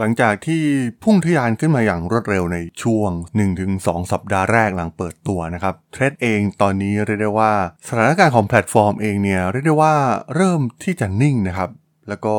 หลังจากที่พุ่งทะยานขึ้นมาอย่างรวดเร็วในช่วง 1-2 สัปดาห์แรกหลังเปิดตัวนะครับ Threads เองตอนนี้เรียกได้ว่าสถานการณ์ของแพลตฟอร์มเองเนี่ยเรียกได้ว่าเริ่มที่จะนิ่งนะครับแล้วก็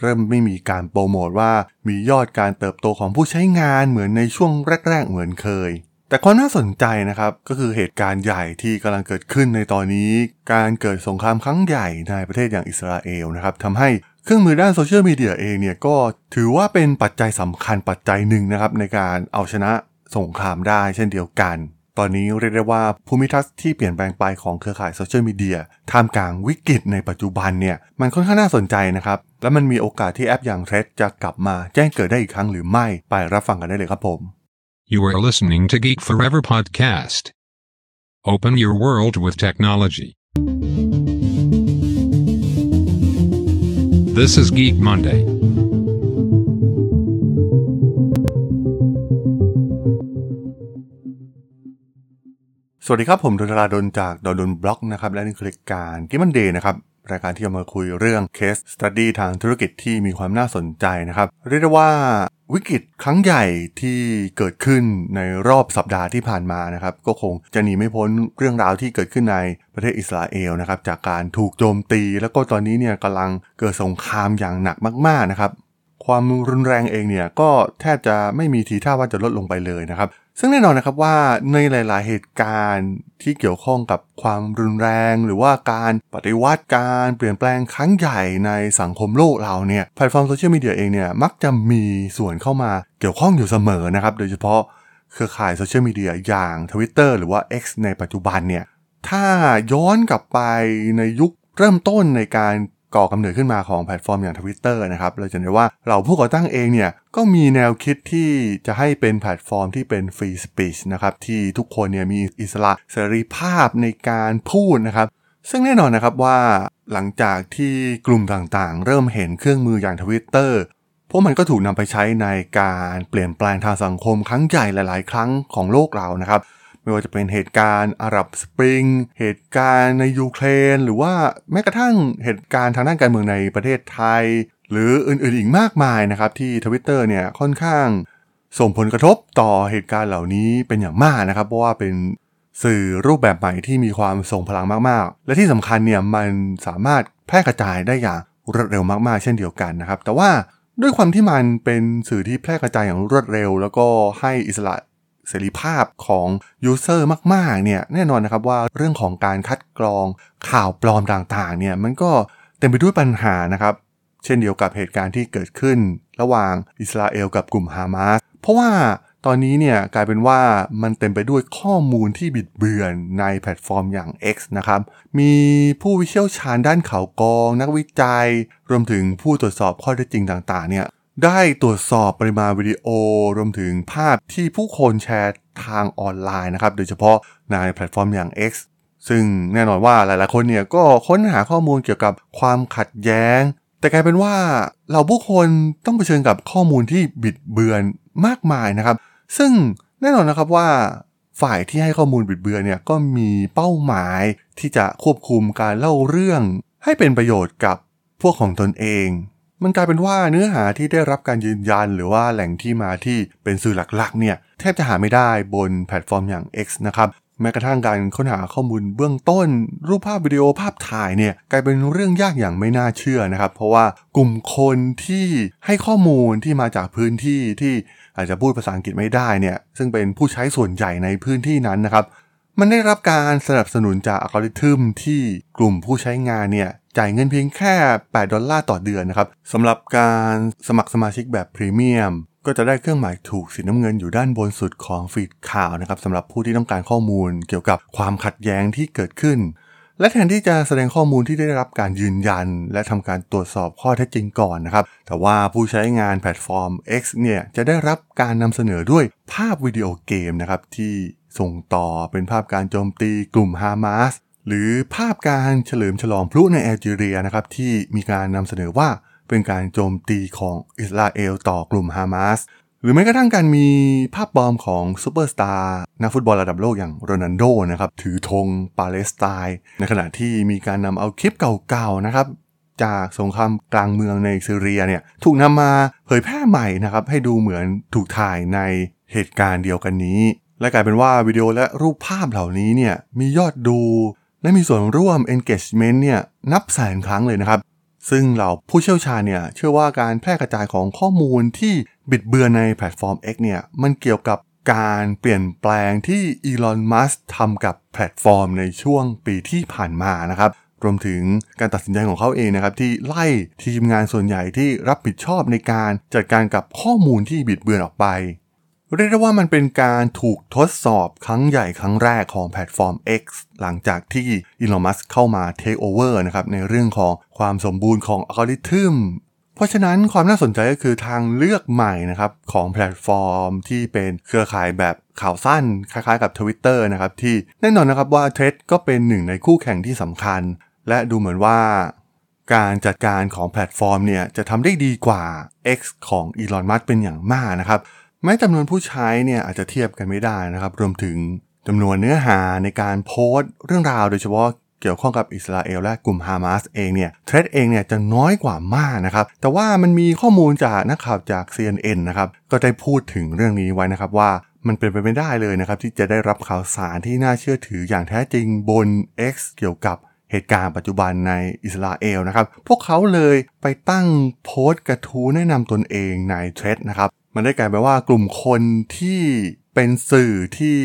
เริ่มไม่มีการโปรโมทว่ามียอดการเติบโตของผู้ใช้งานเหมือนในช่วงแรกๆเหมือนเคยแต่ความน่าสนใจนะครับก็คือเหตุการณ์ใหญ่ที่กำลังเกิดขึ้นในตอนนี้การเกิดสงครามครั้งใหญ่ในประเทศอย่างอิสราเอลนะครับทำให้เครื่องมือด้านโซเชียลมีเดียเองเนี่ยก็ถือว่าเป็นปัจจัยสำคัญปัจจัยหนึ่งนะครับในการเอาชนะสงครามได้เช่นเดียวกันตอนนี้เรียกได้ว่าภูมิทัศน์ที่เปลี่ยนแปลงไปของเครือข่ายโซเชียลมีเดียท่ามกลางวิกฤตในปัจจุบันเนี่ยมันค่อนข้างน่าสนใจนะครับและมันมีโอกาสที่แอปอย่าง Threads จะกลับมาแจ้งเกิดได้อีกครั้งหรือไม่ไปรับฟังกันได้เลยครับผม You are listening to Geek Forever Podcast. Open your world with technology. This is Geek Monday.สวัสดีครับผมดนทราดลจากดนบล็อกนะครับและนี่คือรายการ Geek Monday นะครับรายการที่จะมาคุยเรื่อง Case Study ทางธุรกิจที่มีความน่าสนใจนะครับเรียกได้ว่าวิกฤตครั้งใหญ่ที่เกิดขึ้นในรอบสัปดาห์ที่ผ่านมานะครับก็คงจะหนีไม่พ้นเรื่องราวที่เกิดขึ้นในประเทศอิสราเอลนะครับจากการถูกโจมตีแล้วก็ตอนนี้เนี่ยกำลังเกิดสงครามอย่างหนักมากๆนะครับความรุนแรงเองเนี่ยก็แทบจะไม่มีทีท่าว่าจะลดลงไปเลยนะครับซึ่งแน่นอนนะครับว่าในหลายๆเหตุการณ์ที่เกี่ยวข้องกับความรุนแรงหรือว่าการปฏิวัติการเปลี่ยนแปลงครั้งใหญ่ในสังคมโลกเราเนี่ยแพลตฟอร์มโซเชียลมีเดียเองเนี่ยมักจะมีส่วนเข้ามาเกี่ยวข้องอยู่เสมอนะครับโดยเฉพาะเครือข่ายโซเชียลมีเดียอย่าง Twitter หรือว่า X ในปัจจุบันเนี่ยถ้าย้อนกลับไปในยุคเริ่มต้นในการก่อกำเนิดขึ้นมาของแพลตฟอร์มอย่าง Twitter นะครับเราจะเห็นว่าเหล่าผู้ก่อตั้งเองเนี่ยก็มีแนวคิดที่จะให้เป็นแพลตฟอร์มที่เป็น Free Speech นะครับที่ทุกคนเนี่ยมีอิสระเสรีภาพในการพูดนะครับซึ่งแน่นอนนะครับว่าหลังจากที่กลุ่มต่างๆเริ่มเห็นเครื่องมืออย่าง Twitter พวกมันก็ถูกนำไปใช้ในการเปลี่ยนแปลงทางสังคมครั้งใหญ่หลายๆครั้งของโลกเรานะครับไม่ว่าจะเป็นเหตุการณ์อาหรับสปริงเหตุการณ์ในยูเครนหรือว่าแม้กระทั่งเหตุการณ์ทางด้านการเมืองในประเทศไทยหรืออื่นๆอีกมากมายนะครับที่ Twitter เนี่ยค่อนข้างส่งผลกระทบต่อเหตุการณ์เหล่านี้เป็นอย่างมากนะครับเพราะว่าเป็นสื่อรูปแบบใหม่ที่มีความทรงพลังมากๆและที่สำคัญเนี่ยมันสามารถแพร่กระจายได้อย่างรวดเร็วมากๆเช่นเดียวกันนะครับแต่ว่าด้วยความที่มันเป็นสื่อที่แพร่กระจายอย่างรวดเร็วแล้วก็ให้อิสระเสรีภาพของยูเซอร์มากๆเนี่ยแน่นอนนะครับว่าเรื่องของการคัดกรองข่าวปลอมต่างๆเนี่ยมันก็เต็มไปด้วยปัญหานะครับเช่นเดียวกับเหตุการณ์ที่เกิดขึ้นระหว่างอิสราเอลกับกลุ่มฮามาสเพราะว่าตอนนี้เนี่ยกลายเป็นว่ามันเต็มไปด้วยข้อมูลที่บิดเบือนในแพลตฟอร์มอย่าง X นะครับมีผู้เชี่ยวชาญด้านข่าวกรองนักวิจัยรวมถึงผู้ตรวจสอบข้อเท็จจริงต่างๆเนี่ยได้ตรวจสอบปริมาณวิดีโอรวมถึงภาพที่ผู้คนแชร์ทางออนไลน์นะครับโดยเฉพาะในแพลตฟอร์มอย่าง X ซึ่งแน่นอนว่าหลายๆคนเนี่ยก็ค้นหาข้อมูลเกี่ยวกับความขัดแย้งแต่กลายเป็นว่าเราผู้คนต้องเผชิญกับข้อมูลที่บิดเบือนมากมายนะครับซึ่งแน่นอนนะครับว่าฝ่ายที่ให้ข้อมูลบิดเบือนเนี่ยก็มีเป้าหมายที่จะควบคุมการเล่าเรื่องให้เป็นประโยชน์กับพวกของตนเองมันกลายเป็นว่าเนื้อหาที่ได้รับการยืนยันหรือว่าแหล่งที่มาที่เป็นสื่อหลักๆเนี่ยแทบจะหาไม่ได้บนแพลตฟอร์มอย่าง X นะครับแม้กระทั่งการค้นหาข้อมูลเบื้องต้นรูปภาพวิดีโอภาพถ่ายเนี่ยกลายเป็นเรื่องยากอย่างไม่น่าเชื่อนะครับเพราะว่ากลุ่มคนที่ให้ข้อมูลที่มาจากพื้นที่ที่อาจจะพูดภาษาอังกฤษไม่ได้เนี่ยซึ่งเป็นผู้ใช้ส่วนใหญ่ในพื้นที่นั้นนะครับมันได้รับการสนับสนุนจากอัลกอริทึมที่กลุ่มผู้ใช้งานเนี่ยจ่ายเงินเพียงแค่$8ต่อเดือนนะครับสำหรับการสมัครสมาชิกแบบพรีเมียมก็จะได้เครื่องหมายถูกสีน้ำเงินอยู่ด้านบนสุดของฟีดข่าวนะครับสำหรับผู้ที่ต้องการข้อมูลเกี่ยวกับความขัดแย้งที่เกิดขึ้นและแทนที่จะแสดงข้อมูลที่ได้รับการยืนยันและทำการตรวจสอบข้อเท็จจริงก่อนนะครับแต่ว่าผู้ใช้งานแพลตฟอร์ม X เนี่ยจะได้รับการนำเสนอด้วยภาพวิดีโอเกมนะครับที่ส่งต่อเป็นภาพการโจมตีกลุ่มฮามาสหรือภาพการเฉลิมฉลองพลุในแอลจีเรียนะครับที่มีการนำเสนอว่าเป็นการโจมตีของอิสราเอลต่อกลุ่มฮามาสหรือแม้กระทั่งการมีภาพปลอมของซูเปอร์สตาร์นักฟุตบอลระดับโลกอย่างโรนัลโดนะครับถือธงปาเลสไตน์ในขณะที่มีการนำเอาคลิปเก่าๆนะครับ จากสงครามกลางเมืองในซีเรียเนี่ยถูกนำมาเผยแพร่ใหม่นะครับให้ดูเหมือนถูกถ่ายในเหตุการณ์เดียวกันนี้และกลายเป็นว่าวิดีโอและรูปภาพเหล่านี้เนี่ยมียอดดูและมีส่วนร่วม engagement เนี่ยนับแสนครั้งเลยนะครับซึ่งเหล่าผู้เชี่ยวชาญเนี่ยเชื่อว่าการแพร่กระจายของข้อมูลที่บิดเบือนในแพลตฟอร์ม X เนี่ยมันเกี่ยวกับการเปลี่ยนแปลงที่อีลอนมัสก์ทำกับแพลตฟอร์มในช่วงปีที่ผ่านมานะครับรวมถึงการตัดสินใจของเขาเองนะครับที่ไล่ทีมงานส่วนใหญ่ที่รับผิดชอบในการจัดการกับข้อมูลที่บิดเบือนออกไปเรียกได้ว่ามันเป็นการถูกทดสอบครั้งใหญ่ครั้งแรกของแพลตฟอร์ม X หลังจากที่อีลอนมัสก์เข้ามาเทคโอเวอร์นะครับในเรื่องของความสมบูรณ์ของอัลกอริทึมเพราะฉะนั้นความน่าสนใจก็คือทางเลือกใหม่นะครับของแพลตฟอร์มที่เป็นเครือข่ายแบบข่าวสั้นคล้ายๆกับ Twitter นะครับที่แน่นอนนะครับว่า Threads ก็เป็นหนึ่งในคู่แข่งที่สำคัญและดูเหมือนว่าการจัดการของแพลตฟอร์มเนี่ยจะทำได้ดีกว่า X ของอีลอนมัสก์เป็นอย่างมากนะครับแม้จำนวนผู้ใช้เนี่ยอาจจะเทียบกันไม่ได้นะครับรวมถึงจำนวนเนื้อหาในการโพสต์เรื่องราวโดยเฉพาะเกี่ยวข้องกับอิสราเอลและกลุ่มฮามาสเองเนี่ยเทรดเองเนี่ยจะน้อยกว่ามากนะครับแต่ว่ามันมีข้อมูลจากนักข่าวจาก CNN นะครับก็ได้พูดถึงเรื่องนี้ไว้นะครับว่ามันเป็นไปไม่ได้เลยนะครับที่จะได้รับข่าวสารที่น่าเชื่อถืออย่างแท้จริงบน X เกี่ยวกับเหตุการณ์ปัจจุบันในอิสราเอลนะครับพวกเขาเลยไปตั้งโพสต์กระทู้แนะนำตนเองในเทรดนะครับมันได้กลายเป็นว่ากลุ่มคนที่เป็นสื่อที่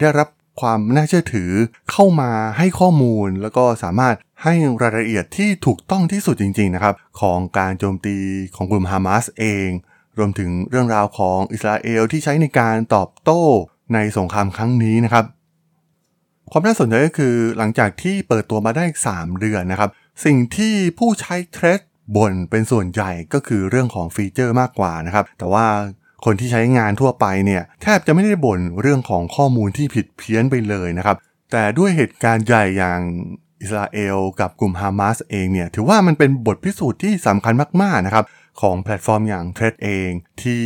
ได้รับความน่าเชื่อถือเข้ามาให้ข้อมูลแล้วก็สามารถให้รายละเอียดที่ถูกต้องที่สุดจริงๆนะครับของการโจมตีของกลุ่มฮามาสเองรวมถึงเรื่องราวของอิสราเอลที่ใช้ในการตอบโต้ในสงครามครั้งนี้นะครับความน่าสนใจก็คือหลังจากที่เปิดตัวมาได้3เดือนนะครับสิ่งที่ผู้ใช้เทรดบ่นเป็นส่วนใหญ่ก็คือเรื่องของฟีเจอร์มากกว่านะครับแต่ว่าคนที่ใช้งานทั่วไปเนี่ยแทบจะไม่ได้บ่นเรื่องของข้อมูลที่ผิดเพี้ยนไปเลยนะครับแต่ด้วยเหตุการณ์ใหญ่อย่างอิสราเอลกับกลุ่มฮามาสเองเนี่ยถือว่ามันเป็นบทพิสูจน์ที่สำคัญมากๆนะครับของแพลตฟอร์มอย่าง Threads เองที่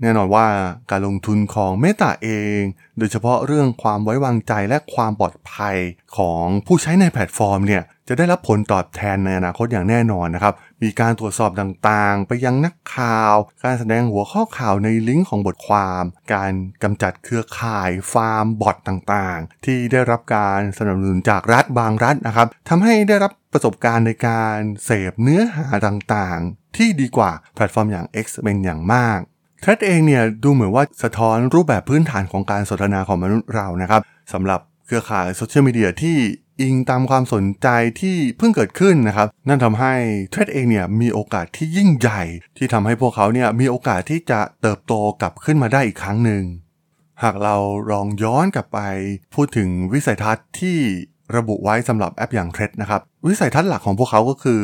แน่นอนว่าการลงทุนของ Meta เองโดยเฉพาะเรื่องความไว้วางใจและความปลอดภัยของผู้ใช้ในแพลตฟอร์มเนี่ยจะได้รับผลตอบแทนในอนาคตอย่างแน่นอนนะครับมีการตรวจสอบต่างๆไปยังนักข่าวการแสดงหัวข้อข่าวในลิงก์ของบทความการกำจัดเครือข่ายฟาร์มบอทต่างๆที่ได้รับการสนับสนุนจากรัฐบางรัฐนะครับทำให้ได้รับประสบการณ์ในการเสพเนื้อหาต่างๆที่ดีกว่าแพลตฟอร์มอย่าง X เป็นอย่างมากเทรดเองเนี่ยดูเหมือนว่าสะท้อนรูปแบบพื้นฐานของการสนทนาของมนุษย์เรานะครับสำหรับเครือข่ายโซเชียลมีเดียที่อิงตามความสนใจที่เพิ่งเกิดขึ้นนะครับนั่นทำให้เทรดเองเนี่ยมีโอกาสที่ยิ่งใหญ่ที่ทำให้พวกเขาเนี่ยมีโอกาสที่จะเติบโตกลับขึ้นมาได้อีกครั้งนึงหากเราลองย้อนกลับไปพูดถึงวิสัยทัศน์ที่ระบุไว้สำหรับแอปอย่างเทรดนะครับวิสัยทัศน์หลักของพวกเขาก็คือ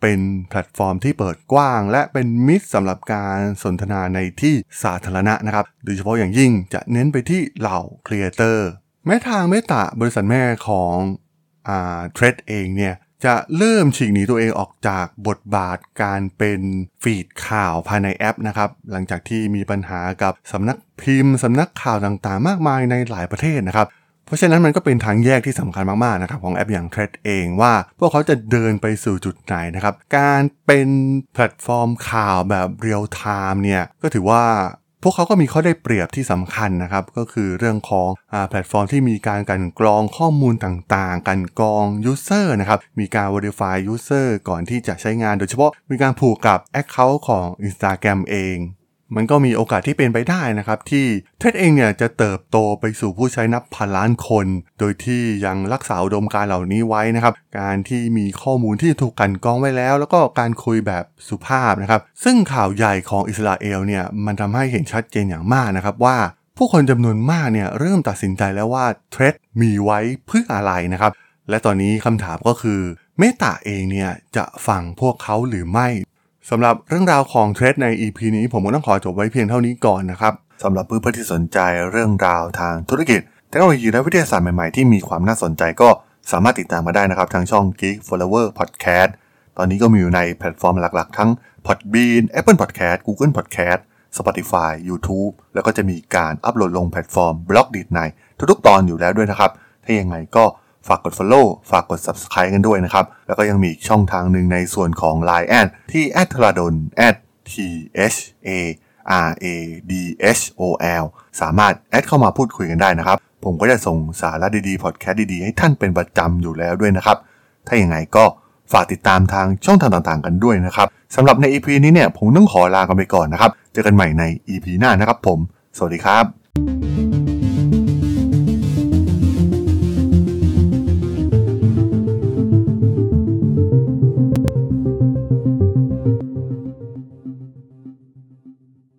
เป็นแพลตฟอร์มที่เปิดกว้างและเป็นมิตรสำหรับการสนทนาในที่สาธารณะนะครับโดยเฉพาะอย่างยิ่งจะเน้นไปที่เหล่าครีเอเตอร์แม้ทาง Meta บริษัทแม่ของThreads เองเนี่ยจะเริ่มฉีกหนีตัวเองออกจากบทบาทการเป็นฟีดข่าวภายในแอปนะครับหลังจากที่มีปัญหากับสำนักพิมพ์สำนักข่าวต่างๆมากมายในหลายประเทศนะครับเพราะฉะนั้นมันก็เป็นทางแยกที่สำคัญมากๆนะครับของแอปอย่าง Threads เองว่าพวกเขาจะเดินไปสู่จุดไหนนะครับการเป็นแพลตฟอร์มข่าวแบบเรียลไทม์เนี่ยก็ถือว่าพวกเขาก็มีข้อได้เปรียบที่สำคัญนะครับก็คือเรื่องของแพลตฟอร์มที่มีการกันกรองข้อมูลต่างๆกันกรองยูเซอร์นะครับมีการ verify user ก่อนที่จะใช้งานโดยเฉพาะมีการผูกกับ account ของ Instagram เองมันก็มีโอกาสที่เป็นไปได้นะครับที่เทรดเองเนี่ยจะเติบโตไปสู่ผู้ใช้นับพันล้านคนโดยที่ยังรักษาอุดมการณ์เหล่านี้ไว้นะครับการที่มีข้อมูลที่ถูกกันกรองไว้แล้วแล้วก็การคุยแบบสุภาพนะครับซึ่งข่าวใหญ่ของอิสราเอลเนี่ยมันทำให้เห็นชัดเจนอย่างมากนะครับว่าผู้คนจำนวนมากเนี่ยเริ่มตัดสินใจแล้วว่าเทรดมีไว้เพื่ออะไรนะครับและตอนนี้คำถามก็คือเมตาเองเนี่ยจะฟังพวกเขาหรือไม่สำหรับเรื่องราวของเทรดใน EP นี้ผมก็ต้องขอจบไว้เพียงเท่านี้ก่อนนะครับสำหรับเพื่อนๆที่สนใจเรื่องราวทางธุรกิจเทคโนโลยีและวิทยาศาสตร์ใหม่ๆที่มีความน่าสนใจก็สามารถติดตามมาได้นะครับทางช่อง Geek Forever Podcast ตอนนี้ก็มีอยู่ในแพลตฟอร์มหลักๆทั้ง Podbean, Apple Podcast, Google Podcast, Spotify, YouTube แล้วก็จะมีการอัปโหลดลงแพลตฟอร์ม Blog ดิจิทัลในทุกๆตอนอยู่แล้วด้วยนะครับถ้ายังไงก็ ฝากกด follow ฝากกด subscribe กันด้วยนะครับแล้วก็ยังมีอีกช่องทางนึงในส่วนของ LINE แอดที่ @thradol @thradol สามารถแอดเข้ามาพูดคุยกันได้นะครับผมก็จะส่งสาระดีๆพอดแคสต์ดีๆให้ท่านเป็นประจำอยู่แล้วด้วยนะครับถ้าอย่างไรก็ฝากติดตามทางช่องทางต่างๆกันด้วยนะครับสำหรับใน EP นี้เนี่ยผมต้องขอลากันไปก่อนนะครับเจอกันใหม่ใน EP หน้านะครับผมสวัสดีครับ